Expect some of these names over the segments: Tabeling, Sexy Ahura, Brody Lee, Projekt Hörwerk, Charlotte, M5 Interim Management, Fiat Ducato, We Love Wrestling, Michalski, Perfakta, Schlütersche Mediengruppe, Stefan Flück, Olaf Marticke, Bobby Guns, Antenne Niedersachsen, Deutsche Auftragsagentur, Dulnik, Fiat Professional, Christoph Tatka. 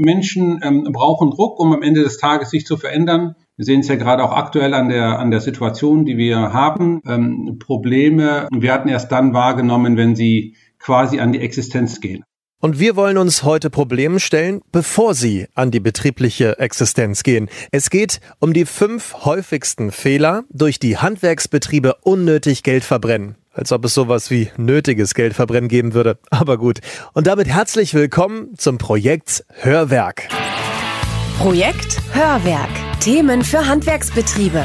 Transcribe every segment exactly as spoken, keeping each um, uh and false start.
Menschen ähm, brauchen Druck, um am Ende des Tages sich zu verändern. Wir sehen es ja gerade auch aktuell an der, an der Situation, die wir haben. Ähm, Probleme werden erst dann wahrgenommen, wenn sie quasi an die Existenz gehen. Und wir wollen uns heute Problemen stellen, bevor sie an die betriebliche Existenz gehen. Es geht um die fünf häufigsten Fehler, durch die Handwerksbetriebe unnötig Geld verbrennen. Als ob es sowas wie nötiges Geld verbrennen geben würde. Aber gut. Und damit herzlich willkommen zum Projekt Hörwerk. Projekt Hörwerk. Themen für Handwerksbetriebe.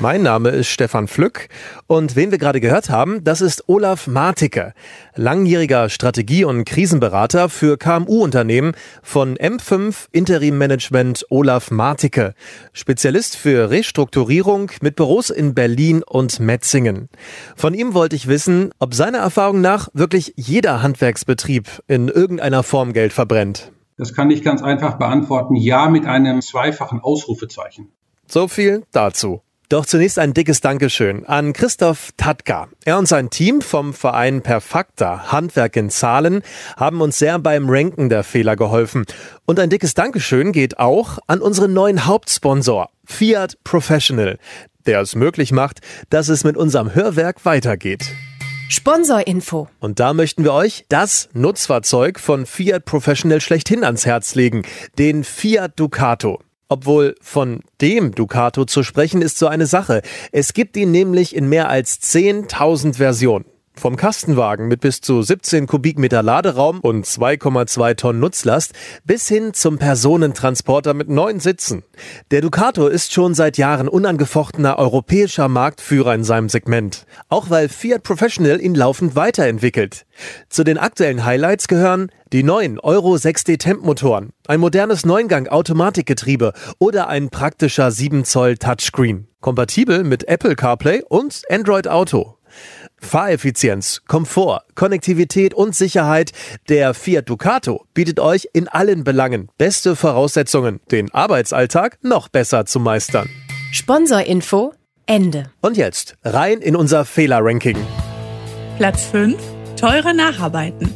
Mein Name ist Stefan Flück und wen wir gerade gehört haben, das ist Olaf Marticke, langjähriger Strategie- und Krisenberater für K M U-Unternehmen von M fünf Interim Management Olaf Marticke, Spezialist für Restrukturierung mit Büros in Berlin und Metzingen. Von ihm wollte ich wissen, ob seiner Erfahrung nach wirklich jeder Handwerksbetrieb in irgendeiner Form Geld verbrennt. Das kann ich ganz einfach beantworten, ja, mit einem zweifachen Ausrufezeichen. So viel dazu. Doch zunächst ein dickes Dankeschön an Christoph Tatka. Er und sein Team vom Verein Perfakta, Handwerk in Zahlen, haben uns sehr beim Ranken der Fehler geholfen. Und ein dickes Dankeschön geht auch an unseren neuen Hauptsponsor, Fiat Professional, der es möglich macht, dass es mit unserem Hörwerk weitergeht. Sponsorinfo. Und da möchten wir euch das Nutzfahrzeug von Fiat Professional schlechthin ans Herz legen, den Fiat Ducato. Obwohl von dem Ducato zu sprechen ist so eine Sache. Es gibt ihn nämlich in mehr als zehntausend Versionen. Vom Kastenwagen mit bis zu siebzehn Kubikmeter Laderaum und zwei Komma zwei Tonnen Nutzlast bis hin zum Personentransporter mit neun Sitzen. Der Ducato ist schon seit Jahren unangefochtener europäischer Marktführer in seinem Segment. Auch weil Fiat Professional ihn laufend weiterentwickelt. Zu den aktuellen Highlights gehören die neuen Euro sechs D Temp-Motoren, ein modernes Neungang-Automatikgetriebe oder ein praktischer sieben Zoll Touchscreen. Kompatibel mit Apple CarPlay und Android Auto. Fahreffizienz, Komfort, Konnektivität und Sicherheit. Der Fiat Ducato bietet euch in allen Belangen beste Voraussetzungen, den Arbeitsalltag noch besser zu meistern. Sponsorinfo Ende. Und jetzt rein in unser Fehler-Ranking. Platz fünf. Teure Nacharbeiten.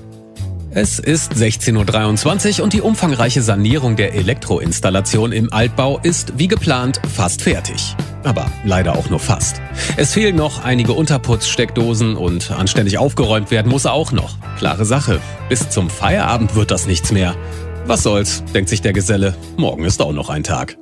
Es ist sechzehn Uhr dreiundzwanzig und die umfangreiche Sanierung der Elektroinstallation im Altbau ist, wie geplant, fast fertig. Aber leider auch nur fast. Es fehlen noch einige Unterputzsteckdosen und anständig aufgeräumt werden muss auch noch. Klare Sache, bis zum Feierabend wird das nichts mehr. Was soll's, denkt sich der Geselle, morgen ist auch noch ein Tag.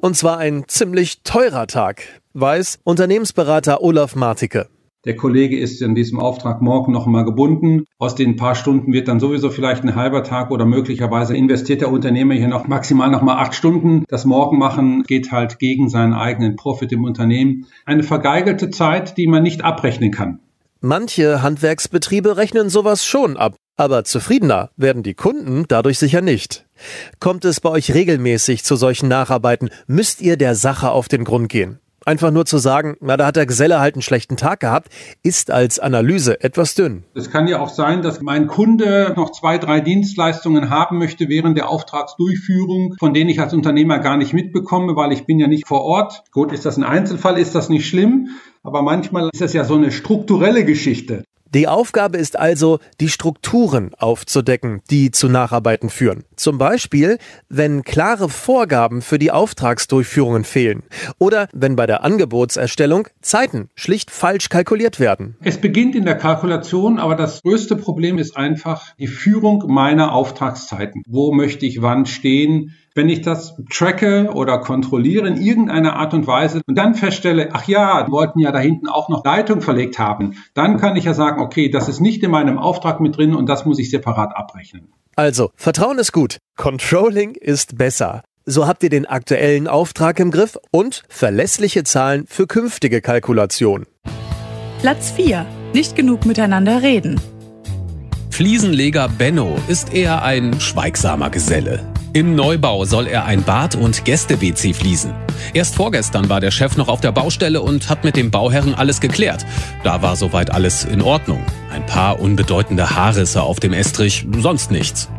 Und zwar ein ziemlich teurer Tag, weiß Unternehmensberater Olaf Marticke. Der Kollege ist in diesem Auftrag morgen noch mal gebunden. Aus den paar Stunden wird dann sowieso vielleicht ein halber Tag oder möglicherweise investiert der Unternehmer hier noch maximal noch mal acht Stunden. Das Morgenmachen geht halt gegen seinen eigenen Profit im Unternehmen. Eine vergeigelte Zeit, die man nicht abrechnen kann. Manche Handwerksbetriebe rechnen sowas schon ab. Aber zufriedener werden die Kunden dadurch sicher nicht. Kommt es bei euch regelmäßig zu solchen Nacharbeiten, müsst ihr der Sache auf den Grund gehen. Einfach nur zu sagen, na, da hat der Geselle halt einen schlechten Tag gehabt, ist als Analyse etwas dünn. Es kann ja auch sein, dass mein Kunde noch zwei, drei Dienstleistungen haben möchte während der Auftragsdurchführung, von denen ich als Unternehmer gar nicht mitbekomme, weil ich bin ja nicht vor Ort. Gut, ist das ein Einzelfall, ist das nicht schlimm, aber manchmal ist das ja so eine strukturelle Geschichte. Die Aufgabe ist also, die Strukturen aufzudecken, die zu Nacharbeiten führen. Zum Beispiel, wenn klare Vorgaben für die Auftragsdurchführungen fehlen oder wenn bei der Angebotserstellung Zeiten schlicht falsch kalkuliert werden. Es beginnt in der Kalkulation, aber das größte Problem ist einfach die Führung meiner Auftragszeiten. Wo möchte ich wann stehen? Wenn ich das tracke oder kontrolliere in irgendeiner Art und Weise und dann feststelle, ach ja, wir wollten ja da hinten auch noch Leitung verlegt haben, dann kann ich ja sagen, okay, das ist nicht in meinem Auftrag mit drin und das muss ich separat abrechnen. Also, Vertrauen ist gut, Controlling ist besser. So habt ihr den aktuellen Auftrag im Griff und verlässliche Zahlen für künftige Kalkulationen. Platz vier. Nicht genug miteinander reden. Fliesenleger Benno ist eher ein schweigsamer Geselle. Im Neubau soll er ein Bad- und Gäste-W C fließen. Erst vorgestern war der Chef noch auf der Baustelle und hat mit dem Bauherren alles geklärt. Da war soweit alles in Ordnung. Ein paar unbedeutende Haarrisse auf dem Estrich, sonst nichts.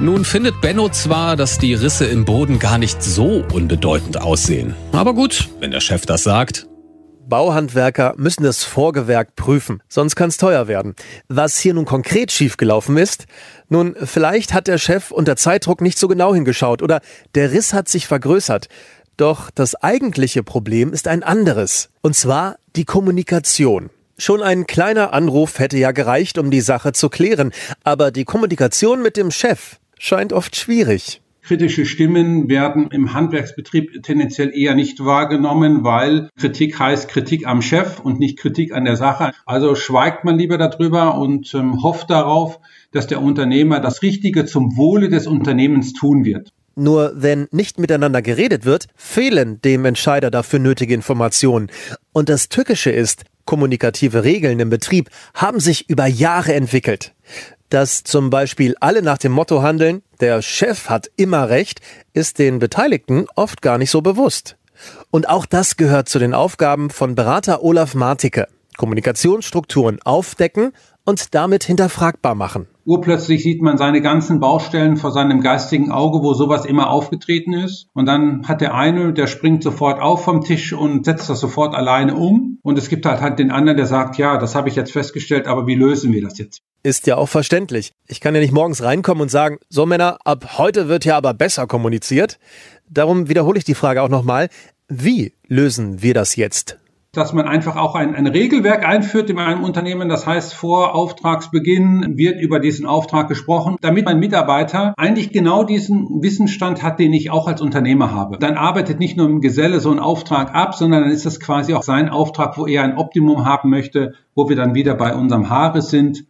Nun findet Benno zwar, dass die Risse im Boden gar nicht so unbedeutend aussehen. Aber gut, wenn der Chef das sagt. Bauhandwerker müssen das Vorgewerk prüfen, sonst kann es teuer werden. Was hier nun konkret schiefgelaufen ist? Nun, vielleicht hat der Chef unter Zeitdruck nicht so genau hingeschaut oder der Riss hat sich vergrößert. Doch das eigentliche Problem ist ein anderes, und zwar die Kommunikation. Schon ein kleiner Anruf hätte ja gereicht, um die Sache zu klären, aber die Kommunikation mit dem Chef scheint oft schwierig. Kritische Stimmen werden im Handwerksbetrieb tendenziell eher nicht wahrgenommen, weil Kritik heißt Kritik am Chef und nicht Kritik an der Sache. Also schweigt man lieber darüber und ähm, hofft darauf, dass der Unternehmer das Richtige zum Wohle des Unternehmens tun wird. Nur wenn nicht miteinander geredet wird, fehlen dem Entscheider dafür nötige Informationen. Und das Tückische ist, kommunikative Regeln im Betrieb haben sich über Jahre entwickelt. Dass zum Beispiel alle nach dem Motto handeln, der Chef hat immer recht, ist den Beteiligten oft gar nicht so bewusst. Und auch das gehört zu den Aufgaben von Berater Olaf Marticke. Kommunikationsstrukturen aufdecken und damit hinterfragbar machen. Urplötzlich sieht man seine ganzen Baustellen vor seinem geistigen Auge, wo sowas immer aufgetreten ist. Und dann hat der eine, der springt sofort auf vom Tisch und setzt das sofort alleine um. Und es gibt halt, halt den anderen, der sagt, ja, das habe ich jetzt festgestellt, aber wie lösen wir das jetzt? Ist ja auch verständlich. Ich kann ja nicht morgens reinkommen und sagen, so Männer, ab heute wird ja aber besser kommuniziert. Darum wiederhole ich die Frage auch nochmal, wie lösen wir das jetzt? Dass man einfach auch ein, ein Regelwerk einführt in einem Unternehmen. Das heißt, vor Auftragsbeginn wird über diesen Auftrag gesprochen, damit mein Mitarbeiter eigentlich genau diesen Wissensstand hat, den ich auch als Unternehmer habe. Dann arbeitet nicht nur im Geselle so ein Auftrag ab, sondern dann ist das quasi auch sein Auftrag, wo er ein Optimum haben möchte, wo wir dann wieder bei unserem Haares sind.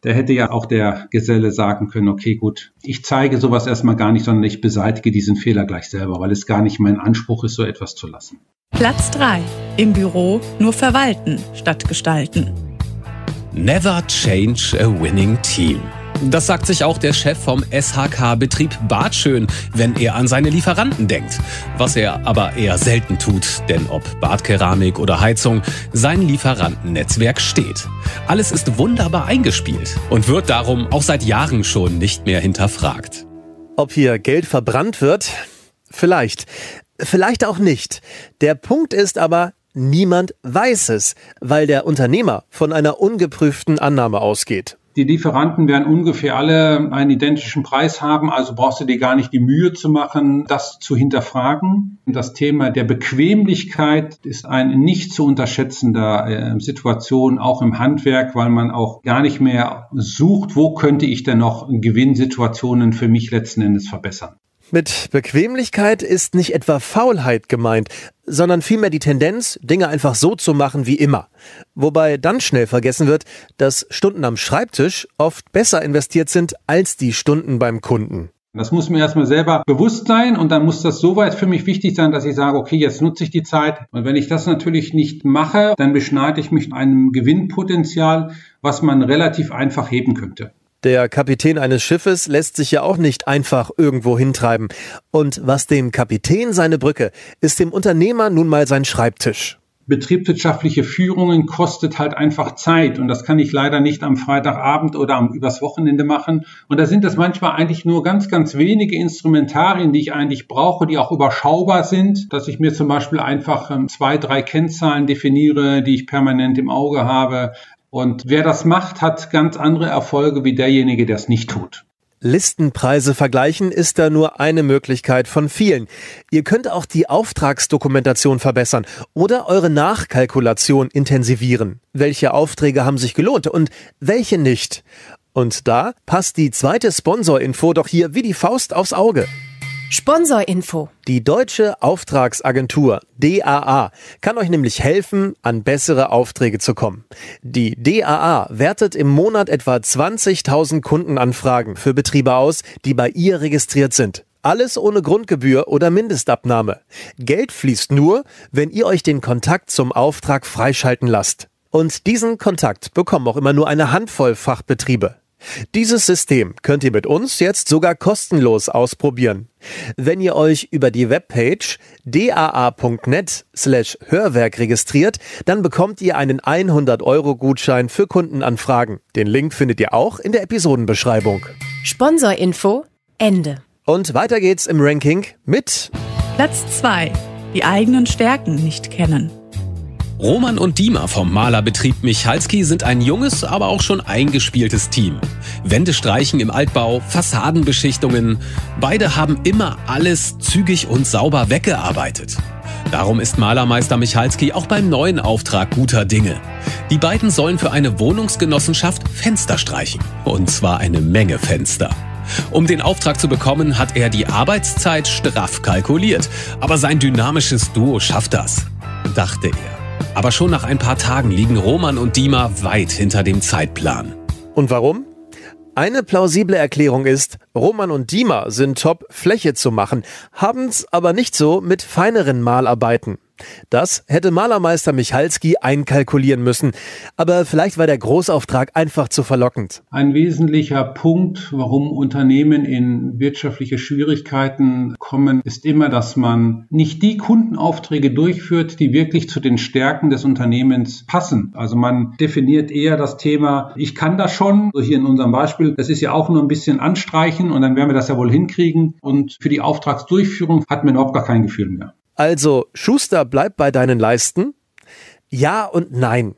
Da hätte ja auch der Geselle sagen können, okay, gut, ich zeige sowas erstmal gar nicht, sondern ich beseitige diesen Fehler gleich selber, weil es gar nicht mein Anspruch ist, so etwas zu lassen. Platz drei. Im Büro nur verwalten statt gestalten. Never change a winning team. Das sagt sich auch der Chef vom S H K-Betrieb Bad schön, wenn er an seine Lieferanten denkt. Was er aber eher selten tut, denn ob Badkeramik oder Heizung, sein Lieferantennetzwerk steht. Alles ist wunderbar eingespielt und wird darum auch seit Jahren schon nicht mehr hinterfragt. Ob hier Geld verbrannt wird? Vielleicht. Vielleicht auch nicht. Der Punkt ist aber, niemand weiß es, weil der Unternehmer von einer ungeprüften Annahme ausgeht. Die Lieferanten werden ungefähr alle einen identischen Preis haben, also brauchst du dir gar nicht die Mühe zu machen, das zu hinterfragen. Das Thema der Bequemlichkeit ist eine nicht zu unterschätzende Situation, auch im Handwerk, weil man auch gar nicht mehr sucht, wo könnte ich denn noch Gewinnsituationen für mich letzten Endes verbessern. Mit Bequemlichkeit ist nicht etwa Faulheit gemeint, sondern vielmehr die Tendenz, Dinge einfach so zu machen wie immer. Wobei dann schnell vergessen wird, dass Stunden am Schreibtisch oft besser investiert sind als die Stunden beim Kunden. Das muss mir erstmal selber bewusst sein und dann muss das soweit für mich wichtig sein, dass ich sage, okay, jetzt nutze ich die Zeit. Und wenn ich das natürlich nicht mache, dann beschneide ich mich einem Gewinnpotenzial, was man relativ einfach heben könnte. Der Kapitän eines Schiffes lässt sich ja auch nicht einfach irgendwo hintreiben. Und was dem Kapitän seine Brücke, ist dem Unternehmer nun mal sein Schreibtisch. Betriebswirtschaftliche Führungen kostet halt einfach Zeit. Und das kann ich leider nicht am Freitagabend oder am übers Wochenende machen. Und da sind das manchmal eigentlich nur ganz, ganz wenige Instrumentarien, die ich eigentlich brauche, die auch überschaubar sind. Dass ich mir zum Beispiel einfach zwei, drei Kennzahlen definiere, die ich permanent im Auge habe. Und wer das macht, hat ganz andere Erfolge wie derjenige, der es nicht tut. Listenpreise vergleichen ist da nur eine Möglichkeit von vielen. Ihr könnt auch die Auftragsdokumentation verbessern oder eure Nachkalkulation intensivieren. Welche Aufträge haben sich gelohnt und welche nicht? Und da passt die zweite Sponsorinfo doch hier wie die Faust aufs Auge. Sponsorinfo. Die Deutsche Auftragsagentur, D A A, kann euch nämlich helfen, an bessere Aufträge zu kommen. Die D A A wertet im Monat etwa zwanzigtausend Kundenanfragen für Betriebe aus, die bei ihr registriert sind. Alles ohne Grundgebühr oder Mindestabnahme. Geld fließt nur, wenn ihr euch den Kontakt zum Auftrag freischalten lasst. Und diesen Kontakt bekommen auch immer nur eine Handvoll Fachbetriebe. Dieses System könnt ihr mit uns jetzt sogar kostenlos ausprobieren. Wenn ihr euch über die Webpage d a a punkt net slash hörwerk registriert, dann bekommt ihr einen hundert-Euro-Gutschein für Kundenanfragen. Den Link findet ihr auch in der Episodenbeschreibung. Sponsorinfo Ende. Und weiter geht's im Ranking mit Platz zwei. Die eigenen Stärken nicht kennen. Roman und Dima vom Malerbetrieb Michalski sind ein junges, aber auch schon eingespieltes Team. Wände streichen im Altbau, Fassadenbeschichtungen. Beide haben immer alles zügig und sauber weggearbeitet. Darum ist Malermeister Michalski auch beim neuen Auftrag guter Dinge. Die beiden sollen für eine Wohnungsgenossenschaft Fenster streichen. Und zwar eine Menge Fenster. Um den Auftrag zu bekommen, hat er die Arbeitszeit straff kalkuliert. Aber sein dynamisches Duo schafft das, dachte er. Aber schon nach ein paar Tagen liegen Roman und Dima weit hinter dem Zeitplan. Und warum? Eine plausible Erklärung ist, Roman und Dima sind top, Fläche zu machen, haben's aber nicht so mit feineren Malarbeiten. Das hätte Malermeister Michalski einkalkulieren müssen. Aber vielleicht war der Großauftrag einfach zu verlockend. Ein wesentlicher Punkt, warum Unternehmen in wirtschaftliche Schwierigkeiten kommen, ist immer, dass man nicht die Kundenaufträge durchführt, die wirklich zu den Stärken des Unternehmens passen. Also man definiert eher das Thema, ich kann das schon. So hier in unserem Beispiel, das ist ja auch nur ein bisschen anstreichen und dann werden wir das ja wohl hinkriegen. Und für die Auftragsdurchführung hat man überhaupt gar kein Gefühl mehr. Also, Schuster, bleib bei deinen Leisten? Ja und nein.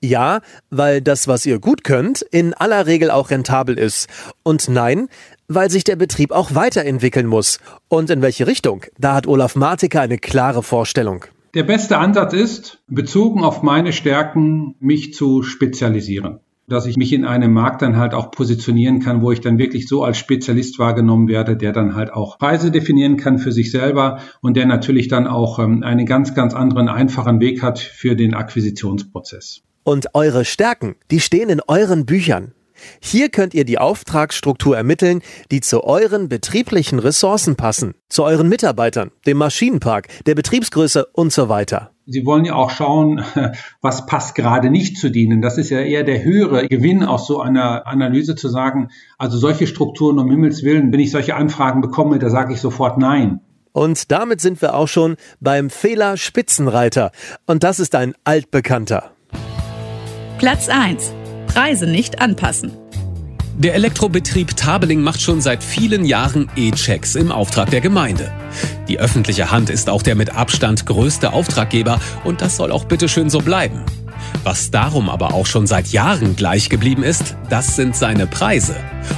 Ja, weil das, was ihr gut könnt, in aller Regel auch rentabel ist. Und nein, weil sich der Betrieb auch weiterentwickeln muss. Und in welche Richtung? Da hat Olaf Marticke eine klare Vorstellung. Der beste Ansatz ist, bezogen auf meine Stärken, mich zu spezialisieren. Dass ich mich in einem Markt dann halt auch positionieren kann, wo ich dann wirklich so als Spezialist wahrgenommen werde, der dann halt auch Preise definieren kann für sich selber und der natürlich dann auch ähm, einen ganz, ganz anderen, einfachen Weg hat für den Akquisitionsprozess. Und eure Stärken, die stehen in euren Büchern. Hier könnt ihr die Auftragsstruktur ermitteln, die zu euren betrieblichen Ressourcen passen, zu euren Mitarbeitern, dem Maschinenpark, der Betriebsgröße und so weiter. Sie wollen ja auch schauen, was passt gerade nicht zu denen. Das ist ja eher der höhere Gewinn aus so einer Analyse zu sagen, also solche Strukturen um Himmels Willen, wenn ich solche Anfragen bekomme, da sage ich sofort nein. Und damit sind wir auch schon beim Fehler Spitzenreiter. Und das ist ein altbekannter. Platz eins. Preise nicht anpassen. Der Elektrobetrieb Tabeling macht schon seit vielen Jahren E-Checks im Auftrag der Gemeinde. Die öffentliche Hand ist auch der mit Abstand größte Auftraggeber und das soll auch bitteschön so bleiben. Was darum aber auch schon seit Jahren gleich geblieben ist, das sind seine Preise.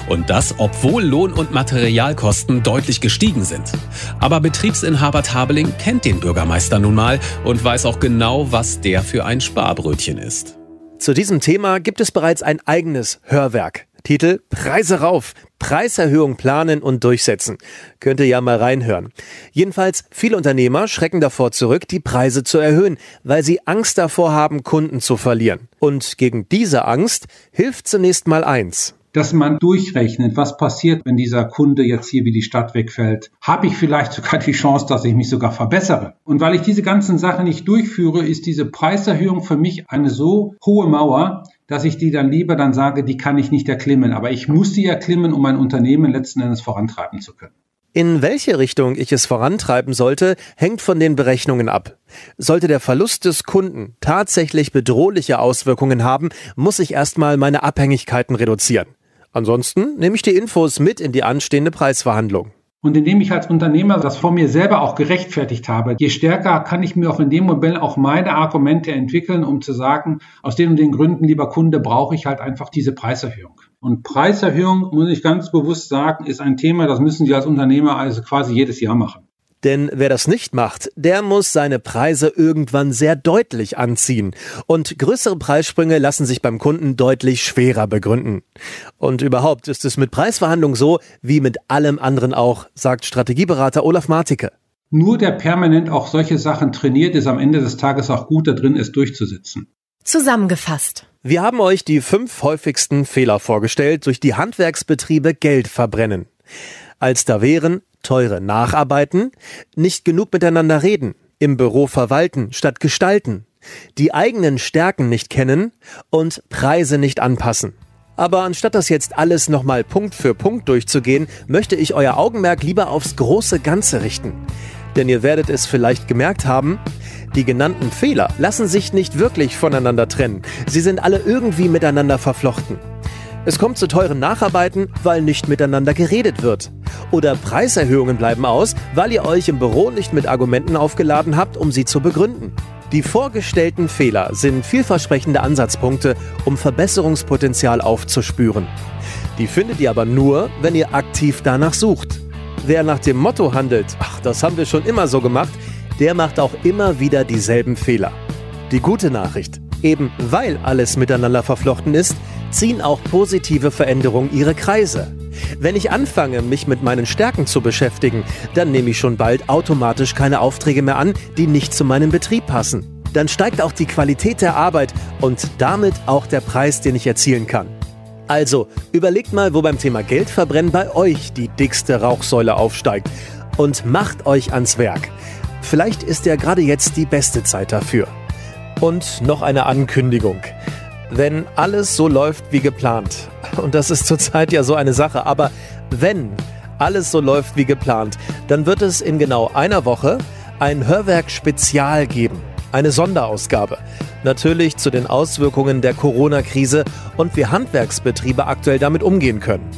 Und das, obwohl Lohn- und Materialkosten deutlich gestiegen sind. Aber Betriebsinhaber Tabeling kennt den Bürgermeister nun mal und weiß auch genau, was der für ein Sparbrötchen ist. Zu diesem Thema gibt es bereits ein eigenes Hörwerk. Titel Preise rauf, Preiserhöhung planen und durchsetzen. Könnt ihr ja mal reinhören. Jedenfalls, viele Unternehmer schrecken davor zurück, die Preise zu erhöhen, weil sie Angst davor haben, Kunden zu verlieren. Und gegen diese Angst hilft zunächst mal eins. Dass man durchrechnet, was passiert, wenn dieser Kunde jetzt hier wie die Stadt wegfällt. Habe ich vielleicht sogar die Chance, dass ich mich sogar verbessere? Und weil ich diese ganzen Sachen nicht durchführe, ist diese Preiserhöhung für mich eine so hohe Mauer, dass ich die dann lieber dann sage, die kann ich nicht erklimmen. Aber ich muss die erklimmen, um mein Unternehmen letzten Endes vorantreiben zu können. In welche Richtung ich es vorantreiben sollte, hängt von den Berechnungen ab. Sollte der Verlust des Kunden tatsächlich bedrohliche Auswirkungen haben, muss ich erstmal meine Abhängigkeiten reduzieren. Ansonsten nehme ich die Infos mit in die anstehende Preisverhandlung. Und indem ich als Unternehmer das vor mir selber auch gerechtfertigt habe, je stärker kann ich mir auch in dem Modell auch meine Argumente entwickeln, um zu sagen, aus den und den Gründen, lieber Kunde, brauche ich halt einfach diese Preiserhöhung. Und Preiserhöhung, muss ich ganz bewusst sagen, ist ein Thema, das müssen Sie als Unternehmer also quasi jedes Jahr machen. Denn wer das nicht macht, der muss seine Preise irgendwann sehr deutlich anziehen. Und größere Preissprünge lassen sich beim Kunden deutlich schwerer begründen. Und überhaupt ist es mit Preisverhandlungen so, wie mit allem anderen auch, sagt Strategieberater Olaf Marticke. Nur der permanent auch solche Sachen trainiert, ist am Ende des Tages auch gut da drin, es durchzusetzen. Zusammengefasst. Wir haben euch die fünf häufigsten Fehler vorgestellt, durch die Handwerksbetriebe Geld verbrennen. Als da wären teure Nacharbeiten, nicht genug miteinander reden, im Büro verwalten statt gestalten, die eigenen Stärken nicht kennen und Preise nicht anpassen. Aber anstatt das jetzt alles nochmal Punkt für Punkt durchzugehen, möchte ich euer Augenmerk lieber aufs große Ganze richten. Denn ihr werdet es vielleicht gemerkt haben, die genannten Fehler lassen sich nicht wirklich voneinander trennen. Sie sind alle irgendwie miteinander verflochten. Es kommt zu teuren Nacharbeiten, weil nicht miteinander geredet wird. Oder Preiserhöhungen bleiben aus, weil ihr euch im Büro nicht mit Argumenten aufgeladen habt, um sie zu begründen. Die vorgestellten Fehler sind vielversprechende Ansatzpunkte, um Verbesserungspotenzial aufzuspüren. Die findet ihr aber nur, wenn ihr aktiv danach sucht. Wer nach dem Motto handelt, ach, das haben wir schon immer so gemacht, der macht auch immer wieder dieselben Fehler. Die gute Nachricht, eben weil alles miteinander verflochten ist, ziehen auch positive Veränderungen ihre Kreise. Wenn ich anfange, mich mit meinen Stärken zu beschäftigen, dann nehme ich schon bald automatisch keine Aufträge mehr an, die nicht zu meinem Betrieb passen. Dann steigt auch die Qualität der Arbeit und damit auch der Preis, den ich erzielen kann. Also, überlegt mal, wo beim Thema Geldverbrennen bei euch die dickste Rauchsäule aufsteigt und macht euch ans Werk. Vielleicht ist ja gerade jetzt die beste Zeit dafür. Und noch eine Ankündigung. Wenn alles so läuft wie geplant, und das ist zurzeit ja so eine Sache, aber wenn alles so läuft wie geplant, dann wird es in genau einer Woche ein Hörwerk-Spezial geben. Eine Sonderausgabe. Natürlich zu den Auswirkungen der Corona-Krise und wie Handwerksbetriebe aktuell damit umgehen können.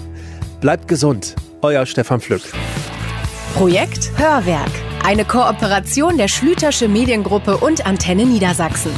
Bleibt gesund. Euer Stefan Flück. Projekt Hörwerk. Eine Kooperation der Schlütersche Mediengruppe und Antenne Niedersachsen.